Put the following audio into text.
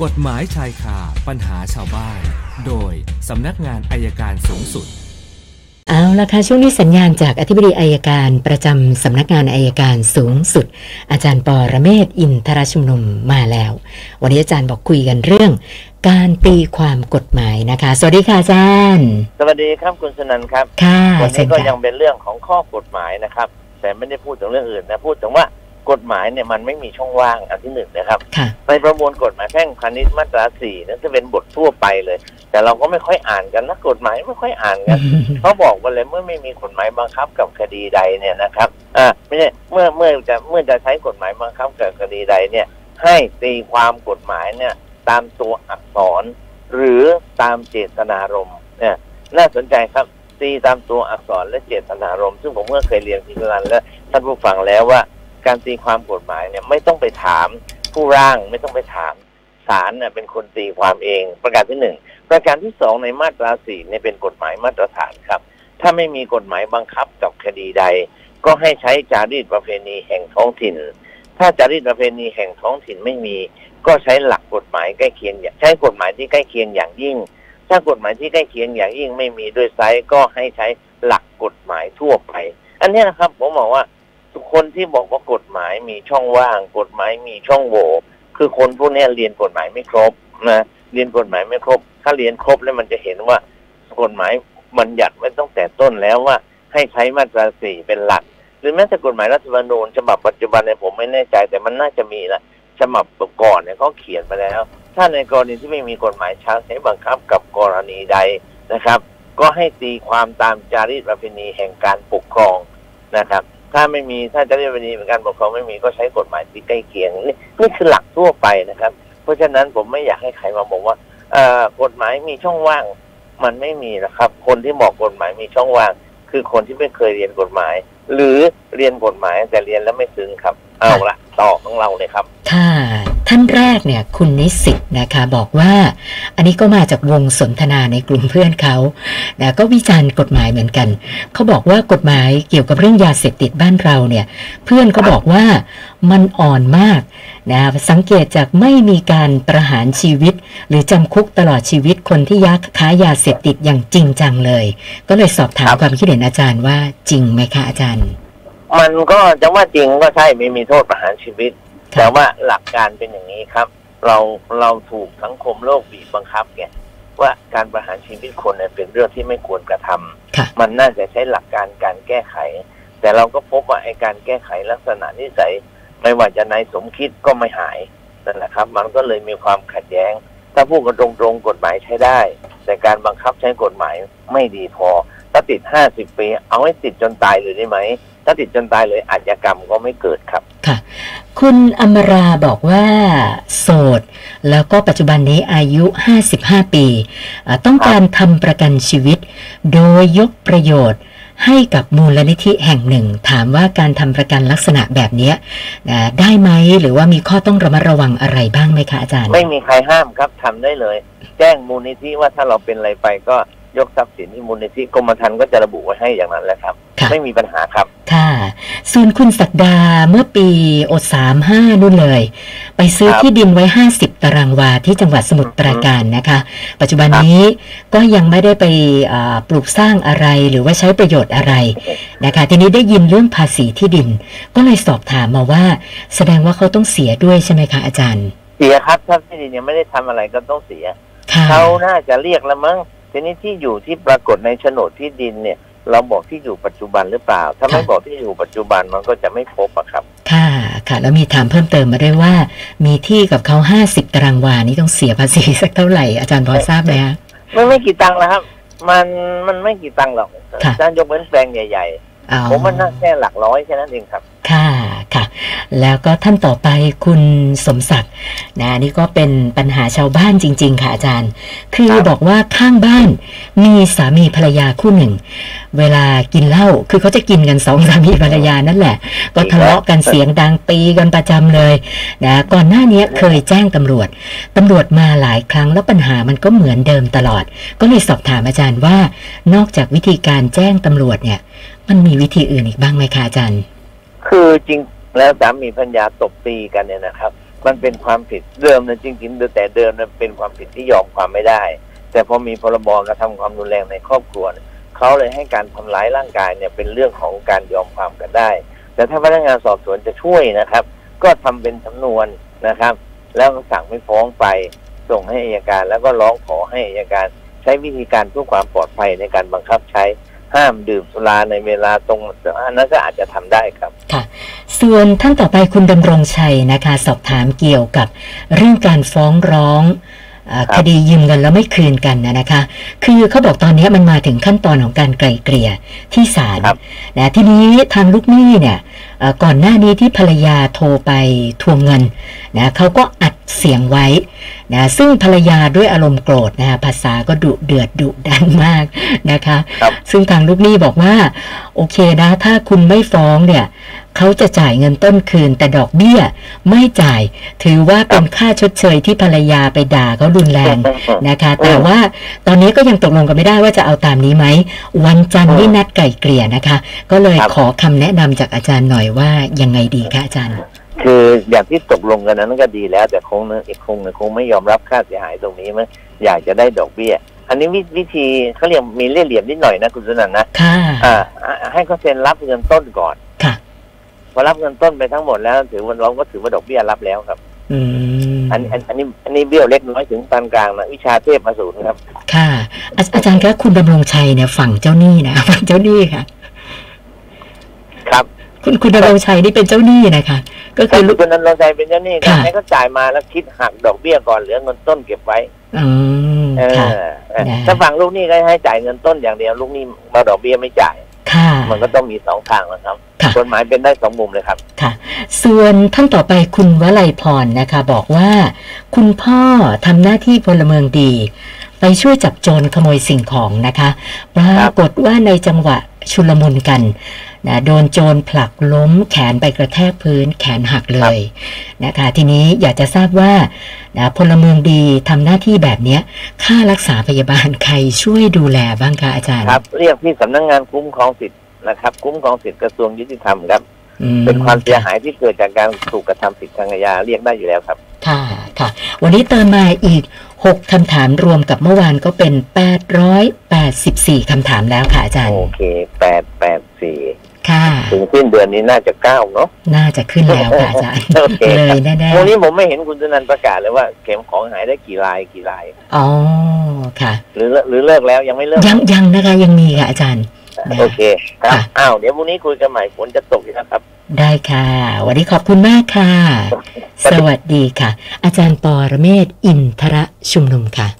กฎหมายชายคาปัญหาชาวบ้านโดยสำนักงานอัยการสูงสุดเอาล่ะค่ะช่วงนี้สัญญาณจากอธิบดีอัยการประจำสำนักงานอัยการสูงสุดอาจารย์ปรเมศวร์อินทรชุมนุมมาแล้ววันนี้อาจารย์บอกคุยกันเรื่องการตีความกฎหมายนะคะสวัสดีค่ะอาจารย์สวัสดีครับคุณสนันครับวันนี้ก็ยังเป็นเรื่องของข้อกฎหมายนะครับแต่ไม่ได้พูดถึงเรื่องอื่นนะพูดถึงว่ากฎหมายเนี่ยมันไม่มีช่องว่างอันที่หนึ่งนะครับในประมวลกฎหมายแพ่งพาณิชย์มาตรา4นั่นจะเป็นบททั่วไปเลยแต่เราก็ไม่ค่อยอ่านกันนะกฎหมายไม่ค่อยอ่านกันเขาบอกว่าเลยเมื่อไม่มีกฎหมายบังคับกับคดีใดเนี่ยนะครับไม่ใช่เมื่อจะใช้กฎหมายบังคับกับคดีใดเนี่ยให้ตีความกฎหมายเนี่ยตามตัวอักษรหรือตามเจตนารมณ์เนี่ยน่าสนใจครับตีตามตัวอักษรและเจตนารมณ์ซึ่งผมเมื่อเคยเรียนพิจารณาและท่านผู้ฟังแล้วว่าการตีความกฎหมายเนี่ยไม่ต้องไปถามผู้ร่างไม่ต้องไปถามศาลเป็นคนตีความเองประการที่หนึ่งประการที่สองในมาตรา4เนี่ยเป็นกฎหมายมาตรฐานครับถ้าไม่มีกฎหมายบังคับกับคดีใดก็ให้ใช้จารีตประเพณีแห่งท้องถิ่นถ้าจารีตประเพณีแห่งท้องถิ่นไม่มีก็ใช้หลักกฎหมายใกล้เคียงใช้กฎหมายที่ใกล้เคียงอย่างยิ่งถ้ากฎหมายที่ใกล้เคียงอย่างยิ่งไม่มีด้วยไซส์ก็ให้ใช้หลักกฎหมายทั่วไปอันนี้นะครับผมบอกว่าคนที่บอกว่ากฎหมายมีช่องว่างกฎหมายมีช่องโหว่คือคนพวกนี้เรียนกฎหมายไม่ครบนะเรียนกฎหมายไม่ครบถ้าเรียนครบแล้วมันจะเห็นว่ากฎหมายบัญญัติไว้ตั้งแต่ต้นแล้วว่าให้ใช้มาตรา4เป็นหลักหรือแม้แต่กฎหมายรัฐธรรมนูญฉบับปัจจุบันเนี่ยผมไม่แน่ใจแต่มันน่าจะมีละฉบับก่อนเนี่ยเขาเขียนมาแล้วถ้าในกรณีที่ไม่มีกฎหมายใช้บังคับกับกรณีใดนะครับก็ให้ตีความตามจารีตประเพณีแห่งการปกครองนะครับถ้าไม่มีถ้าจะเรียกว่านี้เป็นการปกครองไม่มีก็ใช้กฎหมายที่ใกล้เคียงนี่คือหลักทั่วไปนะครับเพราะฉะนั้นผมไม่อยากให้ใครมาบอกว่ากฎหมายมีช่องว่างมันไม่มีนะครับคนที่บอกกฎหมายมีช่องว่างคือคนที่ไม่เคยเรียนกฎหมายหรือเรียนกฎหมายแต่เรียนแล้วไม่ซึ้งครับเอาละต่อของเราเลยครับค่ะท่านแรกเนี่ยคุณนิสิตนะคะบอกว่าอันนี้ก็มาจากวงสนทนาในกลุ่มเพื่อนเขานะก็วิจารณ์กฎหมายเหมือนกันเขาบอกว่ากฎหมายเกี่ยวกับเรื่องยาเสพติดบ้านเราเนี่ยเพื่อนเขาบอกว่ามันอ่อนมากนะสังเกตจากไม่มีการประหารชีวิตหรือจำคุกตลอดชีวิตคนที่ยักค้ายาเสพติดอย่างจริงจังเลยก็เลยสอบถามความคิดเห็นอาจารย์ว่าจริงไหมคะอาจารย์มันก็จะว่าจริงก็ใช่ไม่มีโทษประหารชีวิตแต่ว่าหลักการเป็นอย่างนี้ครับเราถูกสังคมโลกบีบบังคับไงว่าการประหารชีวิตคนเนี่ยเป็นเรื่องที่ไม่ควรกระทำมันน่าจะใช้หลักการการแก้ไขแต่เราก็พบว่าไอ้การแก้ไขลักษณะนิสัยไม่ว่าจะนายสมคิดก็ไม่หายนั่นแหละครับมันก็เลยมีความขัดแย้งถ้าพูดกันตรงๆกฎหมายใช้ได้แต่การบังคับใช้กฎหมายไม่ดีพอถ้าติด50ปีเอาให้ติดจนตายเลยได้ไหมถ้าติดจนตายเลยอาชญากรรมก็ไม่เกิดครับค่ะคุณอมราบอกว่าโสดแล้วก็ปัจจุบันนี้อายุ55ปีต้องการทำประกันชีวิตโดยยกประโยชน์ให้กับมูลนิธิแห่งหนึ่งถามว่าการทำประกันลักษณะแบบนี้ได้ไหมหรือว่ามีข้อต้องระมัดระวังอะไรบ้างไหมคะอาจารย์ไม่มีใครห้ามครับทำได้เลยแจ้งมูลนิธิว่าถ้าเราเป็นอะไรไปก็ยกทรัพย์สินที่มูลนิธิกรมธรรม์ก็จะระบุไว้ให้อย่างนั้นแหละครับไม่มีปัญหาครับค่ะส่วนคุณศักดาเมื่อปี35นู่นเลยไปซื้อที่ดินไว้50ตารางวาที่จังหวัดสมุทรปราการนะคะปัจจุบันนี้ก็ยังไม่ได้ไปปลูกสร้างอะไรหรือว่าใช้ประโยชน์อะไรนะคะทีนี้ได้ยินเรื่องภาษีที่ดินก็เลยสอบถามมาว่าแสดงว่าเขาต้องเสียด้วยใช่ไหมคะอาจารย์เสียครับถ้าที่ดินยังไม่ได้ทำอะไรก็ต้องเสียเขาน่าจะเรียกละมั้งทีนี้ที่อยู่ที่ปรากฏในโฉนดที่ดินเนี่ยเราบอกที่อยู่ปัจจุบันหรือเปล่าถ้าไม่บอกที่อยู่ปัจจุบันมันก็จะไม่ครบอะครับค่ะค่ะแล้วมีถามเพิ่มเติมมาด้วยว่ามีที่กับเขา50ตารางวานี้ต้องเสียภาษีสักเท่าไหร่อาจารย์พอทราบไหมฮะไม่กี่ตังค์แล้วครับมันไม่กี่ตังค์หรอกอาจารย์ยกเว้นแปลงใหญ่ๆผมว่าน่าแค่หลักร้อยแค่นั้นเองครับค่ะค่ะแล้วก็ท่านต่อไปคุณสมศักดิ์นะนี่ก็เป็นปัญหาชาวบ้านจริงๆค่ะอาจารย์คือบอกว่าข้างบ้านมีสามีภรรยาคู่หนึ่งเวลากินเหล้าคือเขาจะกินกันสองสามีภรรยานั่นแหละก็ทะเลาะกันเสียงดังตีกันประจำเลยนะก่อนหน้านี้เคยแจ้งตำรวจมาหลายครั้งแล้วปัญหามันก็เหมือนเดิมตลอดก็เลยสอบถามอาจารย์ว่านอกจากวิธีการแจ้งตำรวจเนี่ยมันมีวิธีอื่นอีกบ้างไหมคะอาจารย์คือจริงแล้วสามีภรรยาตบตีกันเนี่ยนะครับ มันเป็นความผิดเดิมนะจริงๆแต่เดิมนะเป็นความผิดที่ยอมความไม่ได้แต่พอมีพรบกระทำความรุนแรงในครอบครัวเขาเลยให้การทำร้ายร่างกายเนี่ยเป็นเรื่องของการยอมความกันได้แต่ถ้าพนักงานสอบสวนจะช่วยนะครับก็ทำเป็นสำนวนนะครับแล้วสั่งไม่ฟ้องไปส่งให้อัยการแล้วก็ร้องขอให้อัยการใช้วิธีการเพื่อความปลอดภัยในการบังคับใช้ห้ามดื่มสุราในเวลาตรงนั้นก็อาจจะทำได้ครับค่ะส่วนท่านต่อไปคุณดำรงชัยนะคะสอบถามเกี่ยวกับเรื่องการฟ้องร้องคดียืมเงินแล้วไม่คืนกันนะคะคือเขาบอกตอนนี้มันมาถึงขั้นตอนของการไกล่เกลี่ยที่ศาลนะทีนี้ทางลูกหนี้เนี่ยก่อนหน้านี้ที่ภรรยาโทรไปทวงเงินนะเขาก็อัดเสียงไว้นะซึ่งภรรยาด้วยอารมณ์โกรธนะคะภาษาก็ดุเดือดดุดันมากนะคะซึ่งทางลูกหนี้บอกว่าโอเคนะถ้าคุณไม่ฟ้องเนี่ยเขาจะจ่ายเงินต้นคืนแต่ดอกเบี้ยไม่จ่ายถือว่าเป็นค่าชดเชยที่ภรรยาไปด่าเขารุนแรงนะคะแต่ว่าตอนนี้ก็ยังตกลงกันไม่ได้ว่าจะเอาตามนี้ไหมวันจันทร์นี่นัดไก่เกลี่ยนะคะก็เลยขอคำแนะนำจากอาจารย์หน่อยว่ายังไงดีคะอาจารย์คืออย่างที่ตกลงกันนั้นก็ดีแล้วแต่คงไม่ยอมรับค่าเสียหายตรงนี้มั้ยอยากจะได้ดอกเบี้ยอันนี้วิธีเขาเรียกมีเล่ห์เหลี่ยมนิดหน่อยนะคุณสนั่นนะให้เขาเซ็นรับเงินต้นก่อนพอรับเงินต้นไปทั้งหมดแล้วถือว่าเราก็ถือว่าดอกเบี้ยรับแล้วครับอันนี้เบี้ยเล็กน้อยถึงปานกลางนะวิชาเทพมาสูตรครับค่ะอาจารย์คะคุณดำรงชัยเนี่ยฝั่งเจ้าหนี้นะฝั่งเจ้าหนี้ค่ะครับคุณดำรงชัยนี่เป็นเจ้าหนี้นะคะก็คือคุณดำรงชัยเป็นเจ้าหนี้ค่ะให้เขาจ่ายมาแล้วคิดหักดอกเบี้ยก่อนเหลือเงินต้นเก็บไว้ถ้าฝั่งลูกหนี้ก็ให้จ่ายเงินต้นอย่างเดียวลูกหนี้มาดอกเบี้ยไม่จ่ายมันก็ต้องมีสองทางนะครับกฎหมายเป็นได้สองมุมเลยครับค่ะส่วนท่านต่อไปคุณวลัยพรนะคะบอกว่าคุณพ่อทำหน้าที่พลเมืองดีไปช่วยจับโจรขโมยสิ่งของนะคะปรากฏว่าในจังหวะชุลมุนกันนะโดนโจรผลักล้มแขนไปกระแทกพื้นแขนหักเลยนะคะทีนี้อยากจะทราบว่านะพลเมืองดีทำหน้าที่แบบนี้ค่ารักษาพยาบาลใครช่วยดูแลบ้างคะอาจารย์ครับเรียกที่สำนักงานคุ้มครองสิทธินะครับคุ้มครองสิทธิกระทรวงยุติธรรมครับเป็นความเสียหายที่เกิดจากการถูกกระทำผิดทางอาญาเรียกได้อยู่แล้วครับค่ะค่ะวันนี้เติมมาอีก6คำถามรวมกับเมื่อวานก็เป็น884คำถามแล้วค่ะอาจารย์โอเค884ค่ะถึงสิ้นเดือนนี้น่าจะ9เนาะน่าจะขึ้นแล้วค่ะอาจารย์เลยแน่ๆวันนี้ผมไม่เห็นคุณธนันประกาศเลยว่าเข็มของหายได้กี่รายอ๋อค่ะหรือเลิกแล้วยังไม่เลิกยังนะคะยังมีค่ะอาจารย์โอเคครับอ้าวเดี๋ยววันนี้คุยกันใหม่ฝนจะตกนะครับได้ค่ะวันนี้ขอบคุณมากค่ะสวัสดีค่ะอาจารย์ปรเมศวร์อินทรชุมนุมค่ะ